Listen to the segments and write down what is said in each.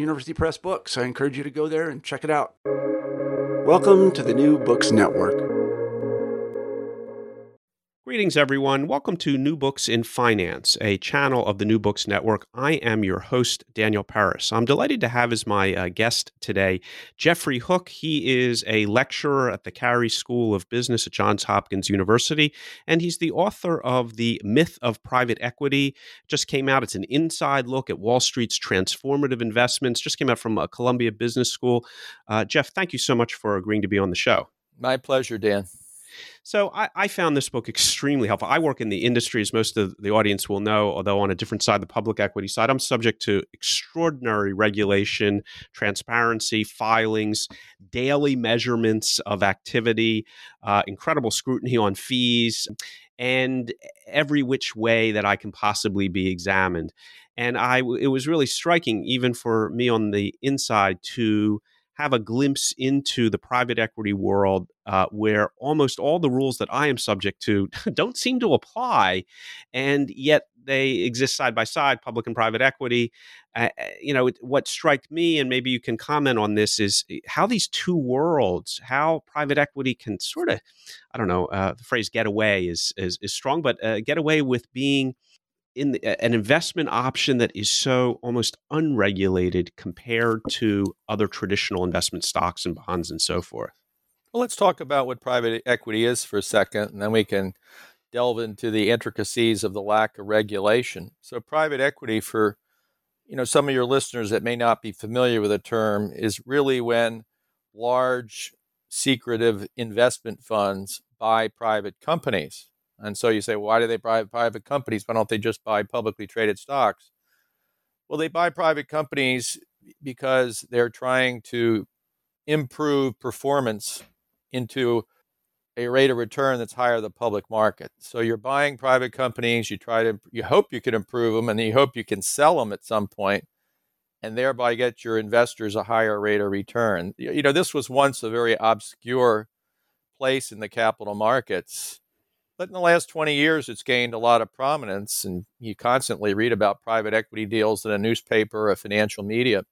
University Press books. I encourage you to go there and check it out. Welcome to the New Books Network. Greetings, everyone. Welcome to New Books in Finance, a channel of the New Books Network. I am your host, Daniel Paris. I'm delighted to have as my guest today Jeffrey Hook. He is a lecturer at the Carey School of Business at Johns Hopkins University, and he's the author of The Myth of Private Equity. Just came out. It's an inside look at Wall Street's transformative investments. Just came out from Columbia Business School. Jeff, thank you so much for agreeing to be on the show. My pleasure, Dan. So I found this book extremely helpful. I work in the industry, as most of the audience will know, although on a different side, the public equity side. I'm subject to extraordinary regulation, transparency, filings, daily measurements of activity, incredible scrutiny on fees, and every which way that I can possibly be examined. And it was really striking, even for me on the inside, to have a glimpse into the private equity world where almost all the rules that I am subject to don't seem to apply, and yet they exist side by side, public and private equity. What struck me, and maybe you can comment on this, is how these two worlds, how private equity can sort of, the phrase get away is strong, but get away with being in an investment option that is so almost unregulated compared to other traditional investment stocks and bonds and so forth. Well, let's talk about what private equity is for a second, and then we can delve into the intricacies of the lack of regulation. So private equity, for some of your listeners that may not be familiar with the term, is really when large secretive investment funds buy private companies. And so you say, why do they buy private companies? Why don't they just buy publicly traded stocks? Well, they buy private companies because they're trying to improve performance into a rate of return that's higher than the public market. So you're buying private companies, you hope you can improve them, and you hope you can sell them at some point, and thereby get your investors a higher rate of return. This was once a very obscure place in the capital markets. But in the last 20 years, it's gained a lot of prominence, and you constantly read about private equity deals in a newspaper or financial media.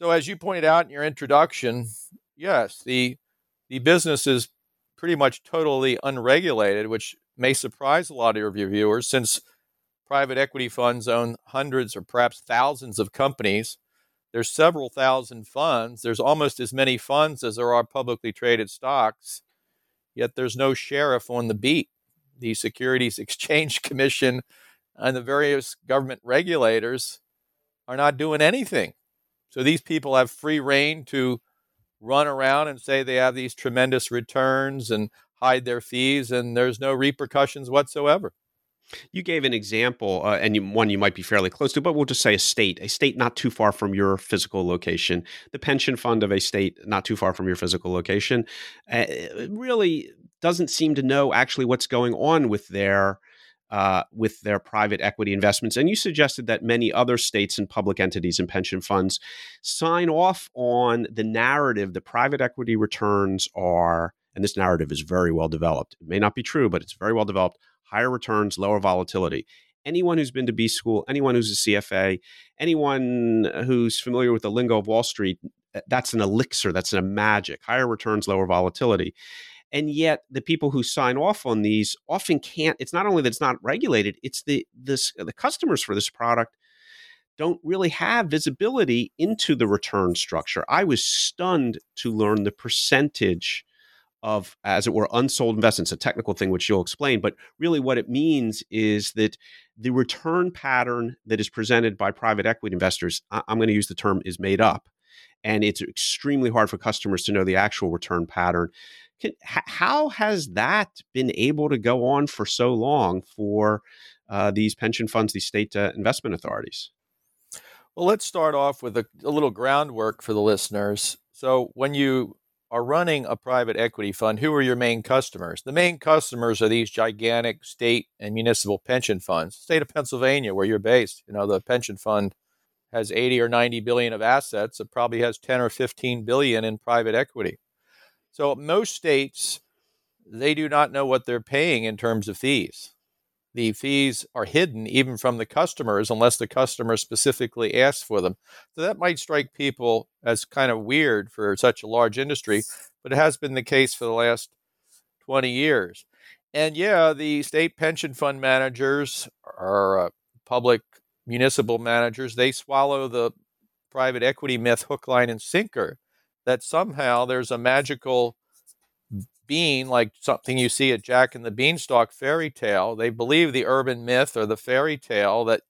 So as you pointed out in your introduction, yes, the business is pretty much totally unregulated, which may surprise a lot of your viewers, since private equity funds own hundreds or perhaps thousands of companies. There's several thousand funds. There's almost as many funds as there are publicly traded stocks. Yet there's no sheriff on the beat. The Securities Exchange Commission and the various government regulators are not doing anything. So these people have free rein to run around and say they have these tremendous returns and hide their fees, and there's no repercussions whatsoever. You gave an example, and one you might be fairly close to, but we'll just say a state not too far from your physical location, the pension fund of a state not too far from your physical location, really doesn't seem to know actually what's going on with their private equity investments. And you suggested that many other states and public entities and pension funds sign off on the narrative that private equity returns are, and this narrative is very well developed. It may not be true, but it's very well developed. Higher returns, lower volatility. Anyone who's been to B school, anyone who's a CFA, anyone who's familiar with the lingo of Wall Street, that's an elixir, that's a magic. Higher returns, lower volatility. And yet the people who sign off on these often can't, it's not only that it's not regulated, it's the customers for this product don't really have visibility into the return structure. I was stunned to learn the percentage of, as it were, unsold investments, a technical thing which you'll explain. But really what it means is that the return pattern that is presented by private equity investors, I'm going to use the term, is made up. And it's extremely hard for customers to know the actual return pattern. How has that been able to go on for so long for these pension funds, these state investment authorities? Well, let's start off with a little groundwork for the listeners. So when you are running a private equity fund, who are your main customers? The main customers are these gigantic state and municipal pension funds. State of Pennsylvania, where you're based, you know, the pension fund has 80 or 90 billion of assets. It probably has 10 or 15 billion in private equity. So most states, they do not know what they're paying in terms of fees. The fees are hidden even from the customers unless the customer specifically asks for them. So that might strike people as kind of weird for such a large industry, but it has been the case for the last 20 years. And yeah, the state pension fund managers are public municipal managers. They swallow the private equity myth hook, line, and sinker that somehow there's a magical bean, like something you see at Jack and the Beanstalk fairy tale. They believe the urban myth or the fairy tale that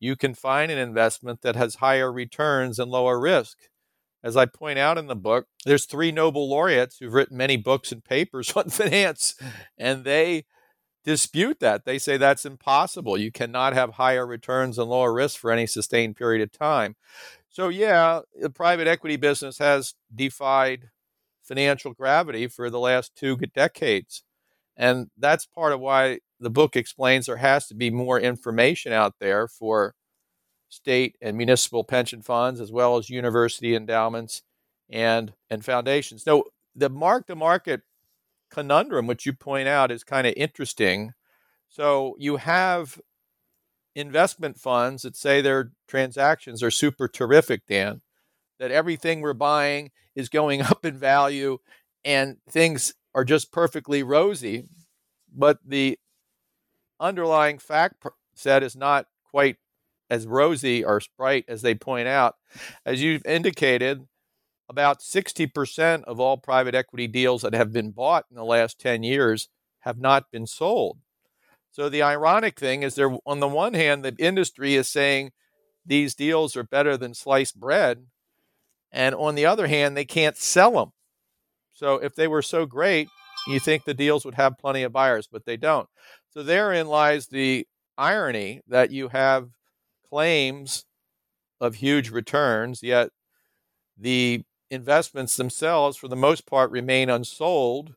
you can find an investment that has higher returns and lower risk. As I point out in the book, there's three Nobel laureates who've written many books and papers on finance, and they dispute that. They say that's impossible. You cannot have higher returns and lower risk for any sustained period of time. So yeah, the private equity business has defied financial gravity for the last two decades. And that's part of why the book explains there has to be more information out there for state and municipal pension funds, as well as university endowments and foundations. Now, the mark-to-market conundrum, which you point out, is kind of interesting. So you have investment funds that say their transactions are super terrific, Dan, that everything we're buying is going up in value and things are just perfectly rosy. But the underlying fact set is not quite as rosy or bright as they point out. As you've indicated, about 60% of all private equity deals that have been bought in the last 10 years have not been sold. So the ironic thing is, there, on the one hand, the industry is saying these deals are better than sliced bread. And on the other hand, they can't sell them. So if they were so great, you think the deals would have plenty of buyers, but they don't. So therein lies the irony that you have claims of huge returns, yet the investments themselves, for the most part, remain unsold,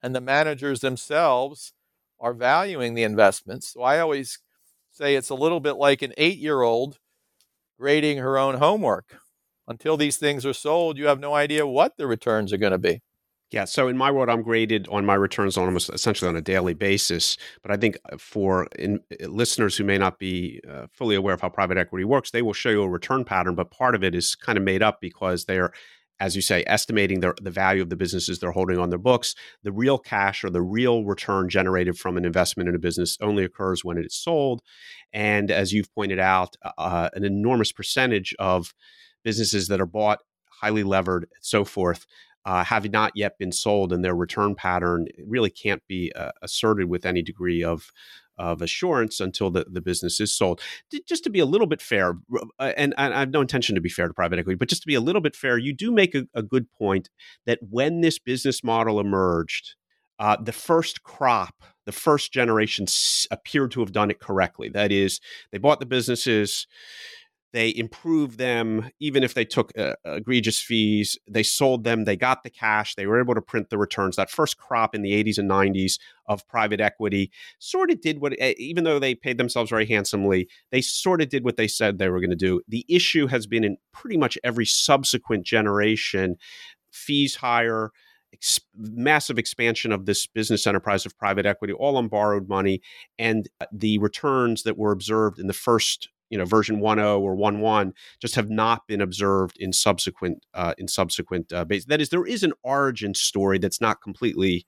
and the managers themselves are valuing the investments. So I always say it's a little bit like an 8-year-old grading her own homework. Until these things are sold, you have no idea what the returns are going to be. Yeah. So in my world, I'm graded on my returns almost essentially on a daily basis. But I think for listeners who may not be fully aware of how private equity works, they will show you a return pattern. But part of it is kind of made up because they're, as you say, estimating the value of the businesses they're holding on their books. The real cash or the real return generated from an investment in a business only occurs when it is sold. And as you've pointed out, an enormous percentage of businesses that are bought, highly levered, so forth, have not yet been sold, and their return pattern really can't be asserted with any degree of assurance until the business is sold. Just to be a little bit fair, and I have no intention to be fair to private equity, but just to be a little bit fair, you do make a good point that when this business model emerged, the first crop, the first generation appeared to have done it correctly. That is, they bought the businesses, they improved them, even if they took egregious fees, they sold them, they got the cash, they were able to print the returns. That first crop in the 80s and 90s of private equity sort of did what, even though they paid themselves very handsomely, they sort of did what they said they were going to do. The issue has been in pretty much every subsequent generation, fees higher, massive expansion of this business enterprise of private equity, all on borrowed money, and the returns that were observed in the first version 1.0 or 1.1 just have not been observed in subsequent basis. That is, there is an origin story that's not completely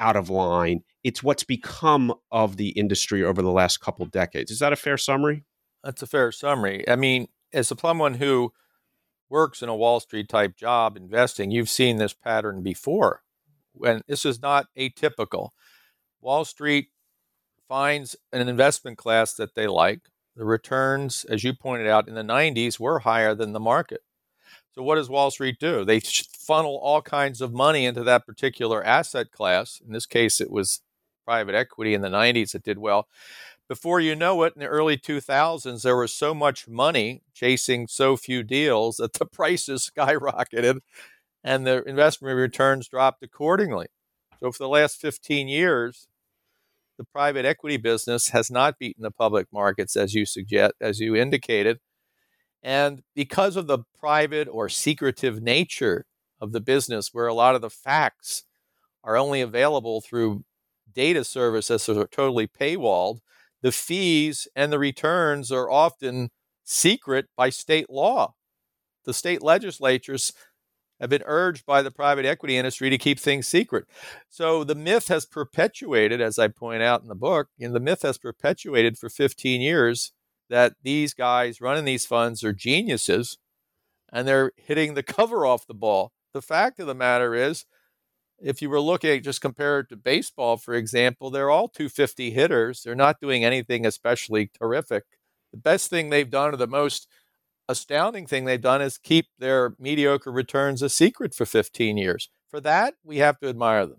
out of line. It's what's become of the industry over the last couple of decades. Is that a fair summary? That's a fair summary. I mean, as someone who works in a Wall Street type job investing, you've seen this pattern before and this is not atypical. Wall Street finds an investment class that they like. The returns, as you pointed out, in the 90s were higher than the market. So what does Wall Street do? They funnel all kinds of money into that particular asset class. In this case, it was private equity in the 90s that did well. Before you know it, in the early 2000s, there was so much money chasing so few deals that the prices skyrocketed and the investment returns dropped accordingly. So for the last 15 years, the private equity business has not beaten the public markets, as you suggest, as you indicated. And because of the private or secretive nature of the business, where a lot of the facts are only available through data services that are totally paywalled, the fees and the returns are often secret by state law. The state legislatures have been urged by the private equity industry to keep things secret. So the myth has perpetuated, as I point out in the book, and the myth has perpetuated for 15 years that these guys running these funds are geniuses and they're hitting the cover off the ball. The fact of the matter is, if you were looking at just compared to baseball, for example, they're all 250 hitters. They're not doing anything especially terrific. The best thing they've done, or the most astounding thing they've done, is keep their mediocre returns a secret for 15 years. For that, we have to admire them.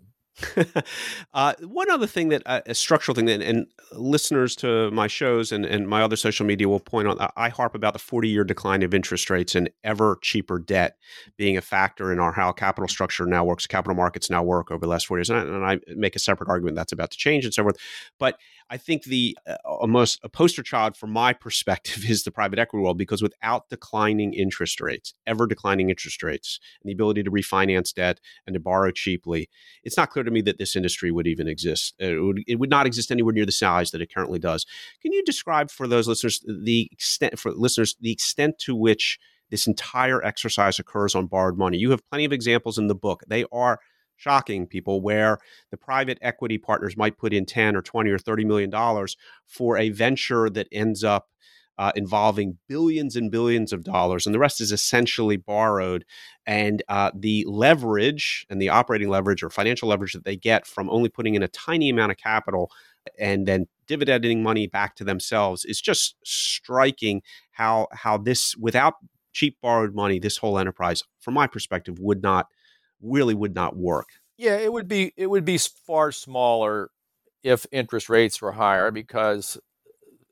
One other thing that a structural thing that, and listeners to my shows and my other social media will point out, I harp about the 40-year decline of interest rates and ever cheaper debt being a factor in our how capital structure now works, capital markets now work over the last 40 years. And I make a separate argument that's about to change and so forth. But I think the almost a poster child from my perspective is the private equity world, because without declining interest rates, ever declining interest rates, and the ability to refinance debt and to borrow cheaply, it's not clear to me that this industry would even exist. It would not exist anywhere near the size that it currently does. Can you describe for those listeners the extent to which this entire exercise occurs on borrowed money? You have plenty of examples in the book. They are shocking, people, where the private equity partners might put in $10 or $20 or $30 million for a venture that ends up involving billions and billions of dollars, and the rest is essentially borrowed. And the leverage and the operating leverage or financial leverage that they get from only putting in a tiny amount of capital and then dividending money back to themselves is just striking. How this, without cheap borrowed money, this whole enterprise, from my perspective, would not work. Yeah, it would be far smaller if interest rates were higher, because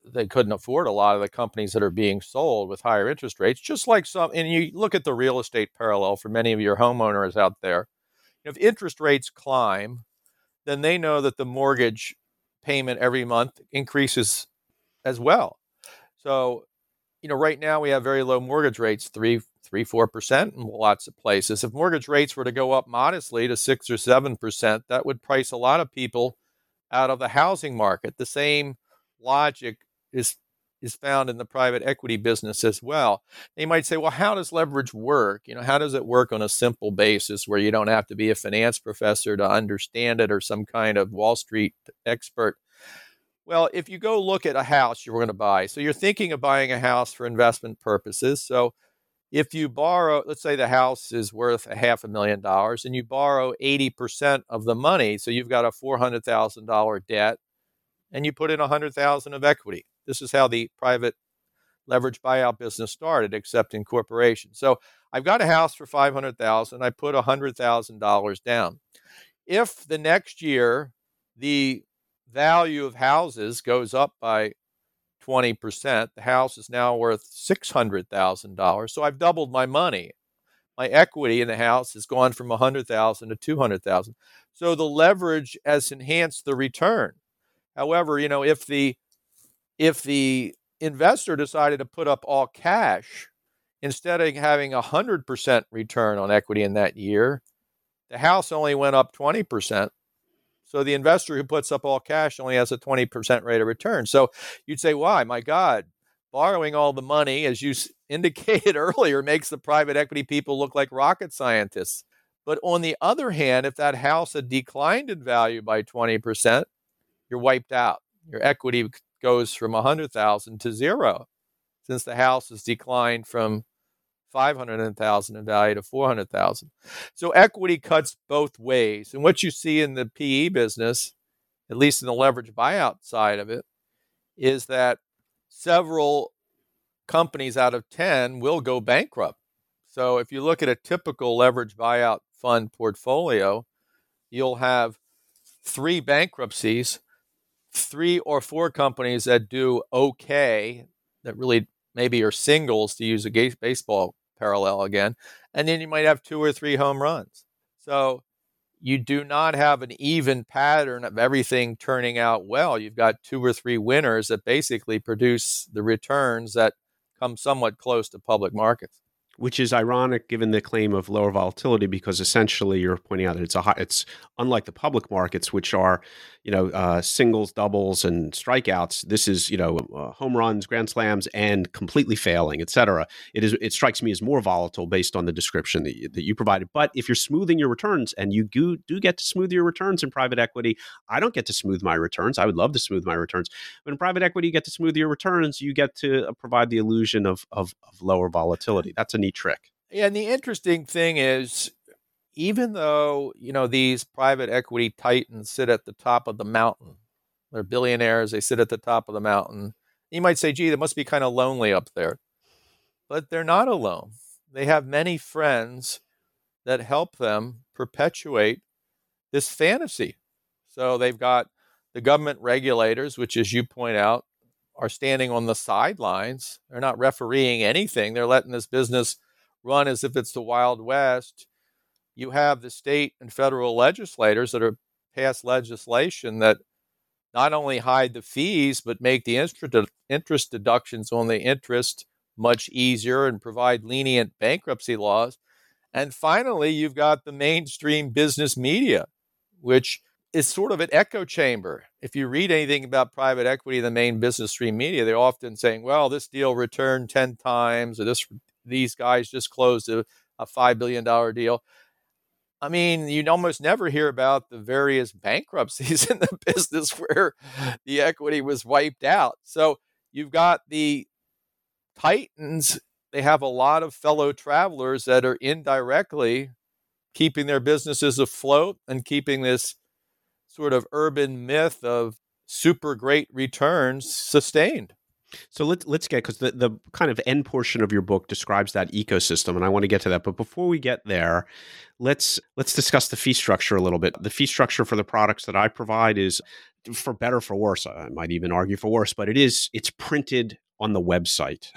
they couldn't afford a lot of the companies that are being sold with higher interest rates, just like some, and you look at the real estate parallel for many of your homeowners out there. If interest rates climb, then they know that the mortgage payment every month increases as well. So, right now we have very low mortgage rates, 3-4% in lots of places. If mortgage rates were to go up modestly to 6 or 7%, that would price a lot of people out of the housing market. The same logic is found in the private equity business as well. They might say, well, how does leverage work? How does it work on a simple basis where you don't have to be a finance professor to understand it or some kind of Wall Street expert? Well, if you go look at a house you're going to buy, so you're thinking of buying a house for investment purposes. So if you borrow, let's say the house is worth $500,000 and you borrow 80% of the money. So you've got a $400,000 debt and you put in $100,000 of equity. This is how the private leverage buyout business started, except in corporations. So I've got a house for $500,000. I put $100,000 down. If the next year the value of houses goes up by 20%, the house is now worth $600,000. So I've doubled my money. My equity in the house has gone from $100,000 to $200,000. So the leverage has enhanced the return. However, if the investor decided to put up all cash, instead of having 100% return on equity in that year, the house only went up 20%. So the investor who puts up all cash only has a 20% rate of return. So you'd say, why? My God, borrowing all the money, as you indicated earlier, makes the private equity people look like rocket scientists. But on the other hand, if that house had declined in value by 20%, you're wiped out. Your equity goes from $100,000 to zero, since the house has declined from $500,000 in value to $400,000. So equity cuts both ways. And what you see in the PE business, at least in the leveraged buyout side of it, is that several companies out of 10 will go bankrupt. So if you look at a typical leveraged buyout fund portfolio, you'll have 3 bankruptcies, 3 or 4 companies that do okay, that really maybe are singles, to use a baseball parallel again, and then you might have 2 or 3 home runs. So you do not have an even pattern of everything turning out well. You've got 2 or 3 winners that basically produce the returns that come somewhat close to public markets. Which is ironic given the claim of lower volatility, because essentially you're pointing out that it's unlike the public markets, which are, singles, doubles, and strikeouts. This is, home runs, grand slams, and completely failing, et cetera. It strikes me as more volatile based on the description that you provided. But if you're smoothing your returns, and you do get to smooth your returns in private equity, I don't get to smooth my returns. I would love to smooth my returns. But in private equity, you get to smooth your returns. You get to provide the illusion of lower volatility. That's a neat trick. Yeah, and the interesting thing is, even though, these private equity titans sit at the top of the mountain, they're billionaires, they sit at the top of the mountain. You might say, gee, they must be kind of lonely up there. But they're not alone. They have many friends that help them perpetuate this fantasy. So they've got the government regulators, which, as you point out, are standing on the sidelines. They're not refereeing anything. They're letting this business run as if it's the Wild West. You have the state and federal legislators that are passed legislation that not only hide the fees, but make the interest deductions on the interest much easier and provide lenient bankruptcy laws. And finally, you've got the mainstream business media, which is sort of an echo chamber. If you read anything about private equity, the main business stream media, they're often saying, well, this deal returned 10 times, or these guys just closed a $5 billion deal. I mean, you almost never hear about the various bankruptcies in the business where the equity was wiped out. So you've got the titans. They have a lot of fellow travelers that are indirectly keeping their businesses afloat and keeping this sort of urban myth of super great returns sustained. So let's get, because the kind of end portion of your book describes that ecosystem, and I want to get to that. But before we get there, let's discuss the fee structure a little bit. The fee structure for the products that I provide is, for better or for worse, I might even argue for worse, but it's printed on the website.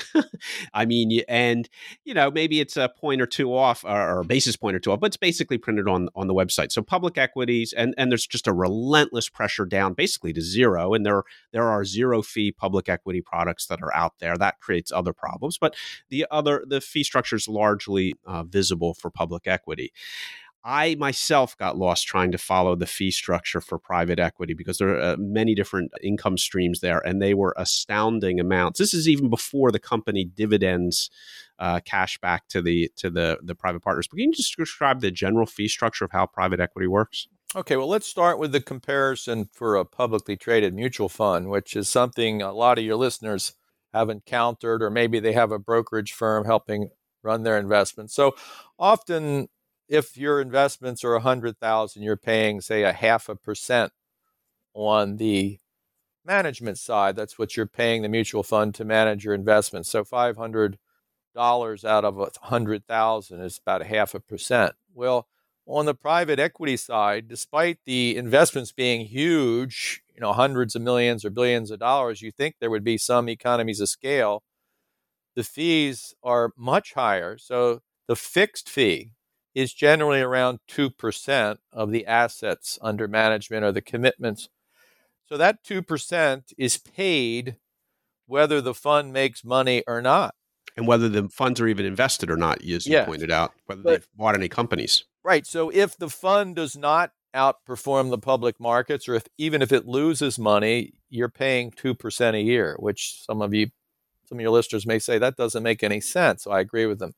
I mean, and maybe it's a point or two off, or a basis point or two off, but it's basically printed on the website. So public equities, and there's just a relentless pressure down basically to zero. And there are zero fee public equity products that are out there. That creates other problems, but the fee structure is largely visible for public equity. I myself got lost trying to follow the fee structure for private equity, because there are many different income streams there, and they were astounding amounts. This is even before the company dividends cash back to the private partners. But can you just describe the general fee structure of how private equity works? Okay, well, let's start with the comparison for a publicly traded mutual fund, which is something a lot of your listeners have encountered, or maybe they have a brokerage firm helping run their investments. So often, if your investments are $100,000, you're paying, say, 0.5% on the management side. That's what you're paying the mutual fund to manage your investments. So $500 out of $100,000 is about 0.5%. Well, on the private equity side, despite the investments being huge, hundreds of millions or billions of dollars, you think there would be some economies of scale. The fees are much higher. So the fixed fee is generally around 2% of the assets under management or the commitments. So that 2% is paid whether the fund makes money or not. And whether the funds are even invested or not, as you pointed out, whether they've bought any companies. Right. So if the fund does not outperform the public markets, or even if it loses money, you're paying 2% a year, which some of your listeners may say, that doesn't make any sense. So I agree with them.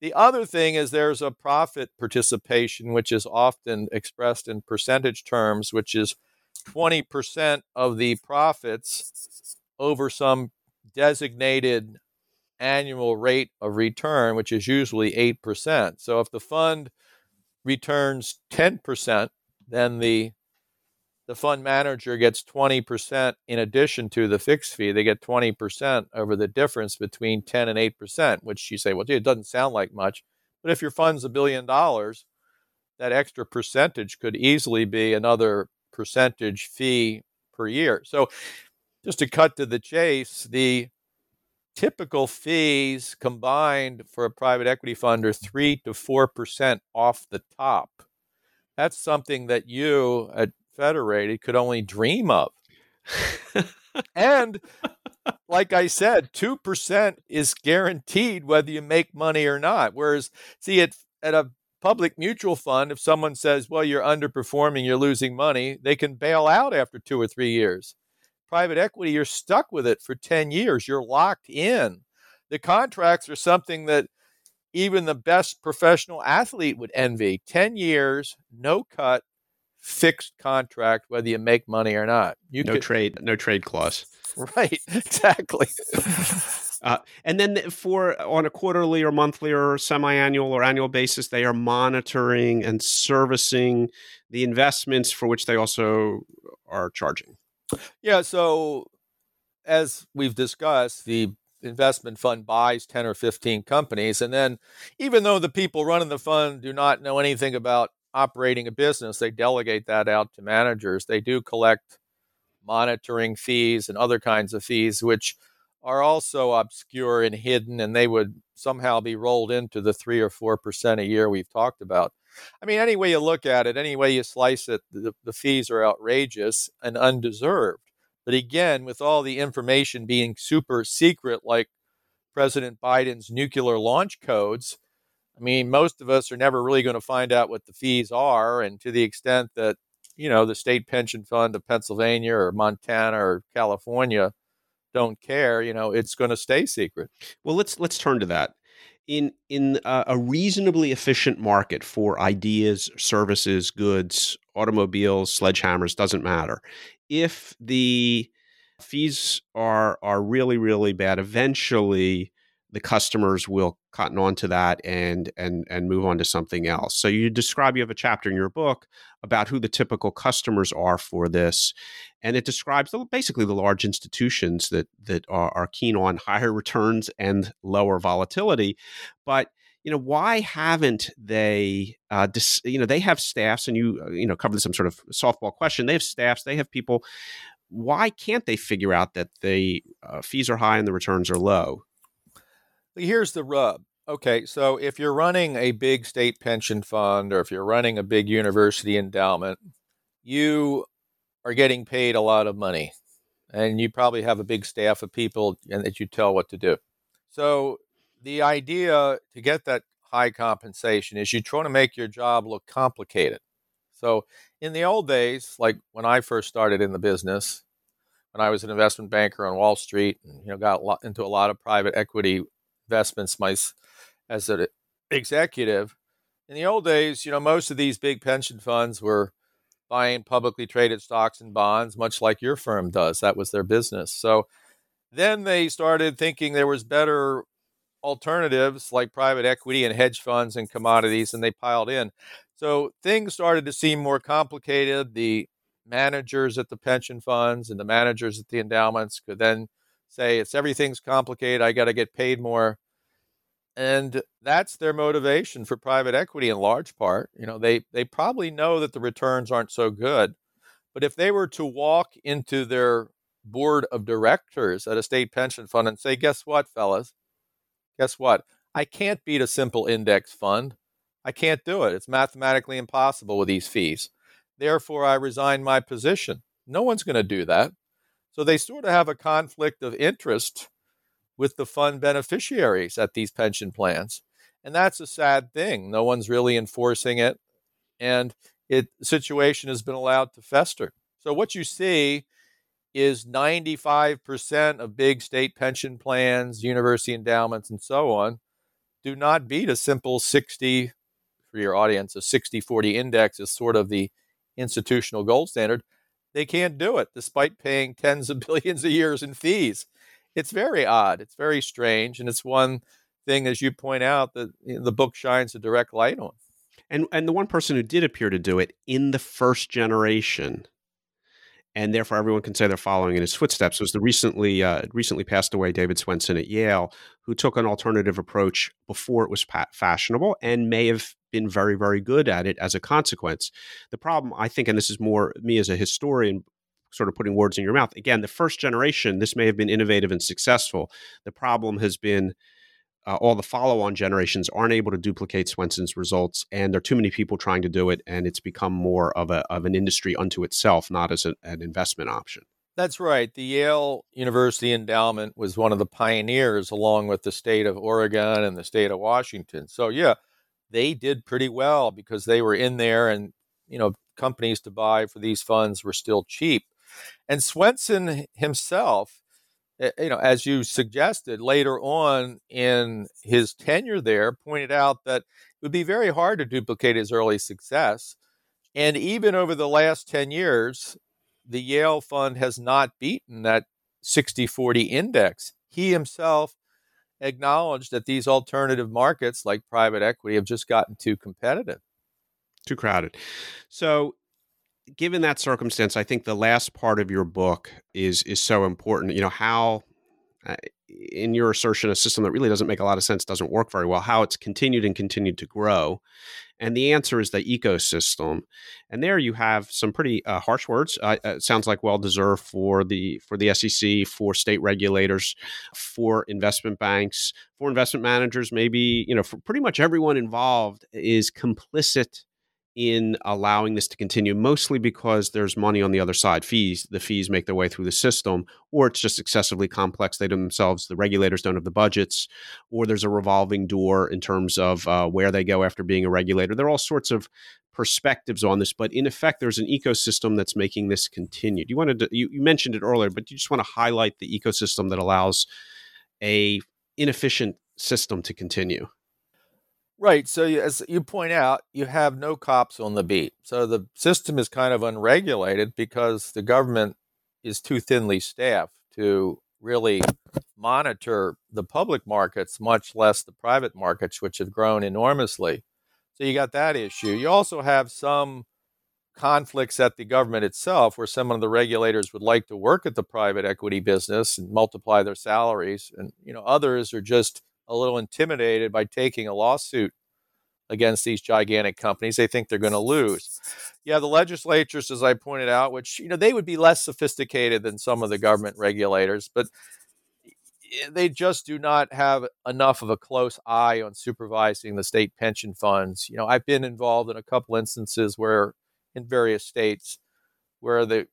The other thing is there's a profit participation, which is often expressed in percentage terms, which is 20% of the profits over some designated annual rate of return, which is usually 8%. So if the fund returns 10%, then the fund manager gets 20% in addition to the fixed fee. They get 20% over the difference between 10 and 8%, which you say, well, gee, it doesn't sound like much. But if your fund's $1 billion, that extra percentage could easily be another percentage fee per year. So just to cut to the chase, the typical fees combined for a private equity fund are 3% to 4% off the top. That's something that you at Federated could only dream of. And like I said, 2% is guaranteed whether you make money or not. Whereas, see, at a public mutual fund, if someone says, well, you're underperforming, you're losing money, they can bail out after 2 or 3 years. Private equity, you're stuck with it for 10 years. You're locked in. The contracts are something that even the best professional athlete would envy. 10 years, no cut, fixed contract, whether you make money or not. No trade clause. Right, exactly. And then for on a quarterly or monthly or semi-annual or annual basis, they are monitoring and servicing the investments for which they also are charging. Yeah. So as we've discussed, the investment fund buys 10 or 15 companies. And then even though the people running the fund do not know anything about operating a business, they delegate that out to managers. They do collect monitoring fees and other kinds of fees, which are also obscure and hidden, and they would somehow be rolled into the 3% or 4% a year we've talked about. I mean, any way you look at it, any way you slice it, the fees are outrageous and undeserved. But again, with all the information being super secret, like President Biden's nuclear launch codes, I mean, most of us are never really going to find out what the fees are. And to the extent that, you know, the state pension fund of Pennsylvania or Montana or California don't care, you know, it's going to stay secret. Well, let's turn to that. In a reasonably efficient market for ideas, services, goods, automobiles, sledgehammers, doesn't matter. If the fees are really, really bad, eventually the customers will cotton on to that and move on to something else. So you have a chapter in your book about who the typical customers are for this. And it describes basically the large institutions that are keen on higher returns and lower volatility. But, you know, why haven't they, they have staffs, and you covered some sort of softball question. They have staffs, they have people. Why can't they figure out that the fees are high and the returns are low? Here's the rub. Okay, so if you're running a big state pension fund or if you're running a big university endowment, you are getting paid a lot of money, and you probably have a big staff of people and that you tell what to do. So the idea to get that high compensation is you try to make your job look complicated. So in the old days, like when I first started in the business, when I was an investment banker on Wall Street, and got into a lot of private equity investments as an executive, in the old days, most of these big pension funds were buying publicly traded stocks and bonds, much like your firm does. That was their business. So then they started thinking there was better alternatives like private equity and hedge funds and commodities, and they piled in. So things started to seem more complicated. The managers at the pension funds and the managers at the endowments could then say, everything's complicated, I got to get paid more. And that's their motivation for private equity in large part. They probably know that the returns aren't so good. But if they were to walk into their board of directors at a state pension fund and say, guess what, fellas? Guess what? I can't beat a simple index fund. I can't do it. It's mathematically impossible with these fees. Therefore, I resign my position. No one's going to do that. So they sort of have a conflict of interest with the fund beneficiaries at these pension plans. And that's a sad thing. No one's really enforcing it. And the situation has been allowed to fester. So what you see is 95% of big state pension plans, university endowments, and so on, do not beat a simple 60, for your audience, a 60-40 index is sort of the institutional gold standard. They can't do it despite paying tens of billions of years in fees. It's very odd. It's very strange. And it's one thing, as you point out, that the book shines a direct light on. And the one person who did appear to do it in the first generation, and therefore everyone can say they're following in his footsteps, was the recently passed away David Swenson at Yale, who took an alternative approach before it was fashionable and may have been very, very good at it as a consequence. The problem, I think, and this is more me as a historian sort of putting words in your mouth, again, the first generation, this may have been innovative and successful. The problem has been all the follow-on generations aren't able to duplicate Swenson's results, and there are too many people trying to do it, and it's become more of an industry unto itself, not as an investment option. That's right. The Yale University Endowment was one of the pioneers, along with the state of Oregon and the state of Washington. So yeah, they did pretty well because they were in there, and companies to buy for these funds were still cheap. And Swenson himself, as you suggested, later on in his tenure there, pointed out that it would be very hard to duplicate his early success. And even over the last 10 years, the Yale Fund has not beaten that 60-40 index. He himself acknowledged that these alternative markets, like private equity, have just gotten too competitive. Too crowded. So given that circumstance, I think the last part of your book is so important. How, in your assertion, a system that really doesn't make a lot of sense, doesn't work very well, how it's continued to grow. And the answer is the ecosystem. And there you have some pretty harsh words. It sounds like well-deserved for the SEC, for state regulators, for investment banks, for investment managers, maybe, for pretty much everyone involved is complicit in allowing this to continue, mostly because there's money on the other side. The fees make their way through the system, or it's just excessively complex. The regulators don't have the budgets, or there's a revolving door in terms of where they go after being a regulator. There are all sorts of perspectives on this, but in effect, there's an ecosystem that's making this continue. You mentioned it earlier, but you just want to highlight the ecosystem that allows a inefficient system to continue. Right. So as you point out, you have no cops on the beat. So the system is kind of unregulated because the government is too thinly staffed to really monitor the public markets, much less the private markets, which have grown enormously. So you got that issue. You also have some conflicts at the government itself, where some of the regulators would like to work at the private equity business and multiply their salaries. And, others are just a little intimidated by taking a lawsuit against these gigantic companies. They think they're going to lose. Yeah, the legislatures, as I pointed out, which, they would be less sophisticated than some of the government regulators, but they just do not have enough of a close eye on supervising the state pension funds. I've been involved in a couple instances where in various states where the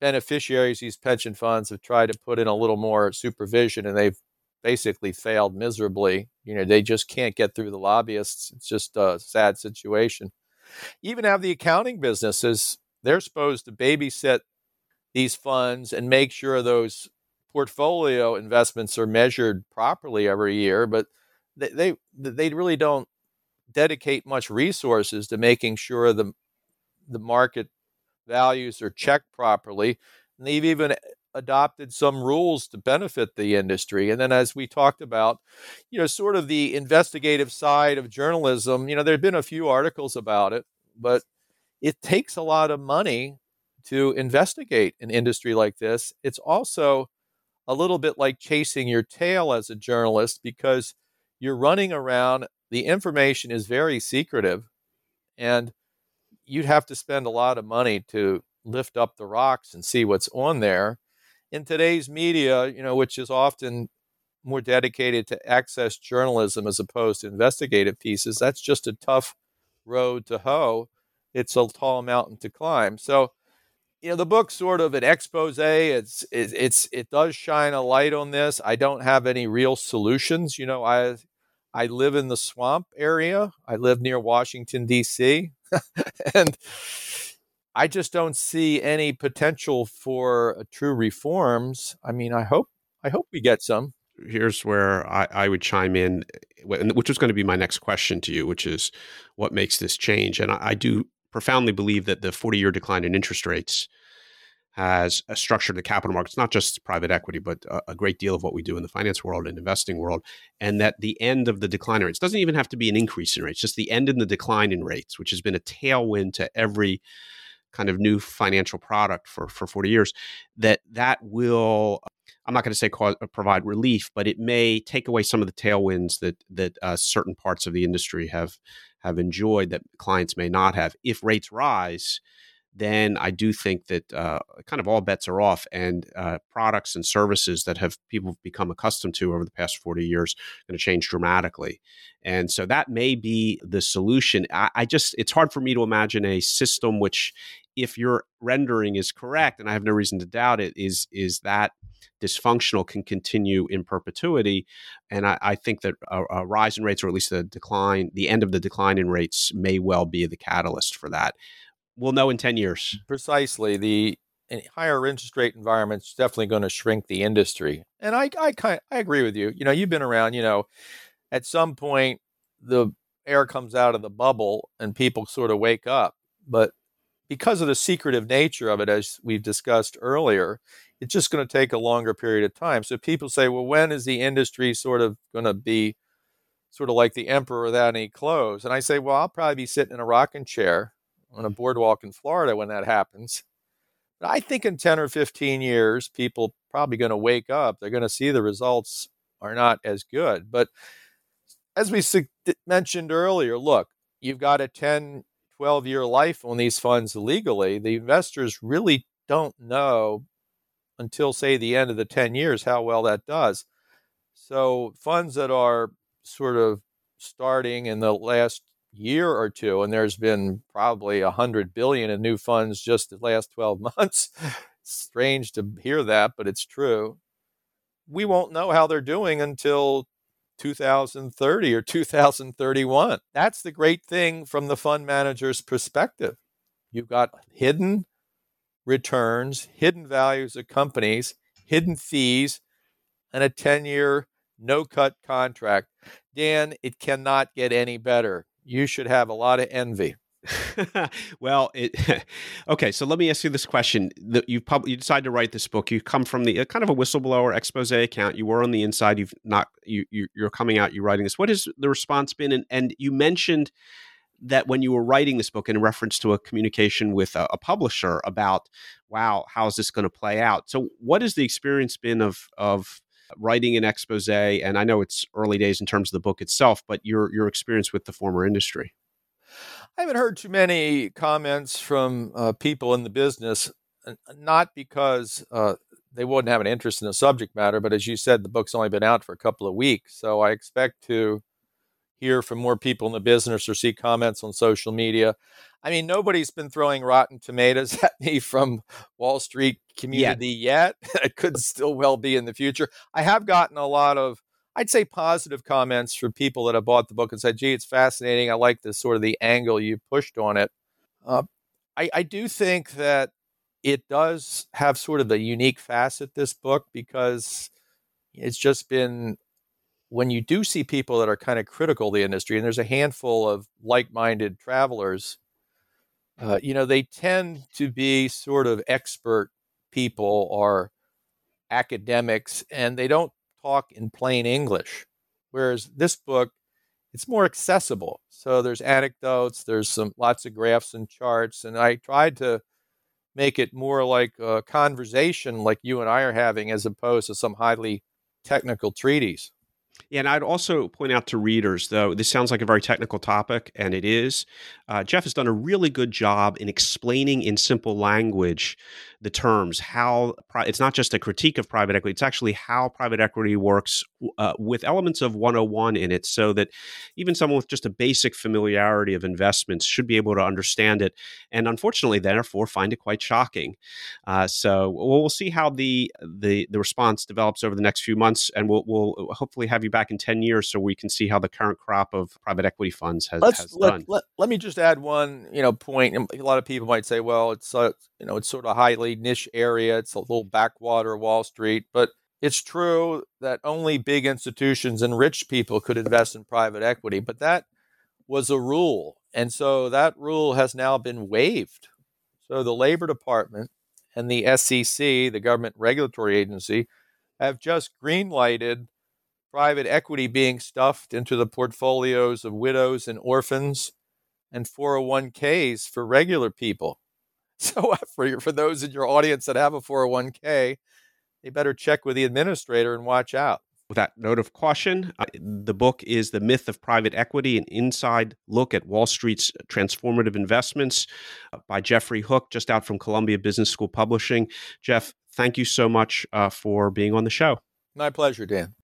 beneficiaries, these pension funds, have tried to put in a little more supervision, and they've basically failed miserably. They just can't get through the lobbyists. It's just a sad situation. Even have the accounting businesses, they're supposed to babysit these funds and make sure those portfolio investments are measured properly every year, but they really don't dedicate much resources to making sure the market values are checked properly. And they've even adopted some rules to benefit the industry. And then, as we talked about, sort of the investigative side of journalism, there've been a few articles about it, but it takes a lot of money to investigate an industry like this. It's also a little bit like chasing your tail as a journalist, because you're running around, the information is very secretive, and you'd have to spend a lot of money to lift up the rocks and see what's on there. In today's media, which is often more dedicated to access journalism as opposed to investigative pieces, that's just a tough road to hoe. It's a tall mountain to climb. So, the book's sort of an expose. It does shine a light on this. I don't have any real solutions. I live in the swamp area. I live near Washington, D.C. and I just don't see any potential for true reforms. I mean, I hope we get some. Here's where I would chime in, which was going to be my next question to you, which is what makes this change? And I do profoundly believe that the 40-year decline in interest rates has structured the capital markets, not just private equity, but a great deal of what we do in the finance world and investing world, and that the end of the decline in rates doesn't even have to be an increase in rates, just the end in the decline in rates, which has been a tailwind to every kind of new financial product for 40 years, that will, I'm not going to say provide relief, but it may take away some of the tailwinds that certain parts of the industry have enjoyed that clients may not have. If rates rise, then I do think that kind of all bets are off, and products and services that people have become accustomed to over the past 40 years are going to change dramatically. And so that may be the solution. It's hard for me to imagine a system which, if your rendering is correct, and I have no reason to doubt it, is that dysfunctional, can continue in perpetuity. And I think that a rise in rates, or at least the end of the decline in rates, may well be the catalyst for that. We'll know in 10 years. Precisely. The higher interest rate environment's definitely going to shrink the industry. And I agree with you. You know, you've been around, you know, at some point the air comes out of the bubble and people sort of wake up. But because of the secretive nature of it, as we've discussed earlier, it's just going to take a longer period of time. So people say, well, when is the industry sort of going to be sort of like the emperor without any clothes? And I say, well, I'll probably be sitting in a rocking chair on a boardwalk in Florida when that happens. But I think in 10 or 15 years, people are probably going to wake up. They're going to see the results are not as good. But as we mentioned earlier, look, you've got a 10, 12-year life on these funds legally. The investors really don't know until, say, the end of the 10 years how well that does. So funds that are sort of starting in the last year or two, and there's been probably $100 billion in new funds just the last 12 months. Strange to hear that, but it's true. We won't know how they're doing until 2030 or 2031. That's the great thing from the fund manager's perspective. You've got hidden returns, hidden values of companies, hidden fees, and a 10-year no-cut contract. Dan, it cannot get any better. You should have a lot of envy. Well, okay. So let me ask you this question: you decide to write this book. You come from the kind of a whistleblower expose account. You were on the inside. You're coming out. You're writing this. What has the response been? And you mentioned that when you were writing this book, in reference to a communication with a publisher about, wow, how is this going to play out? So what has the experience been of writing an expose, and I know it's early days in terms of the book itself, but your experience with the former industry? I haven't heard too many comments from people in the business, not because they wouldn't have an interest in the subject matter, but as you said, the book's only been out for a couple of weeks. So I expect to hear from more people in the business or see comments on social media. I mean, nobody's been throwing rotten tomatoes at me from Wall Street community yet. It could still well be in the future. I have gotten a lot of, I'd say, positive comments from people that have bought the book and said, gee, it's fascinating. I like this sort of the angle you pushed on it. I do think that it does have sort of a unique facet, this book, because it's just been, when you do see people that are kind of critical of the industry, and there's a handful of like-minded travelers, they tend to be sort of expert people or academics, and they don't talk in plain English. Whereas this book, it's more accessible. So there's anecdotes, there's lots of graphs and charts, and I tried to make it more like a conversation like you and I are having, as opposed to some highly technical treatise. Yeah, and I'd also point out to readers, though, this sounds like a very technical topic, and it is. Jeff has done a really good job in explaining in simple language the terms, how it's not just a critique of private equity, it's actually how private equity works with elements of 101 in it, so that even someone with just a basic familiarity of investments should be able to understand it, and unfortunately, therefore, find it quite shocking. So we'll see how the response develops over the next few months, and we'll hopefully have you back in 10 years so we can see how the current crop of private equity funds has done. Let me just add one, point. A lot of people might say, well, it's sort of a highly niche area. It's a little backwater Wall Street, but it's true that only big institutions and rich people could invest in private equity, but that was a rule. And so that rule has now been waived. So the Labor Department and the SEC, the government regulatory agency, have just greenlighted private equity being stuffed into the portfolios of widows and orphans and 401ks for regular people. So for those in your audience that have a 401k, they better check with the administrator and watch out. With that note of caution, the book is The Myth of Private Equity, an inside look at Wall Street's transformative investments by Jeffrey Hook, just out from Columbia Business School Publishing. Jeff, thank you so much for being on the show. My pleasure, Dan.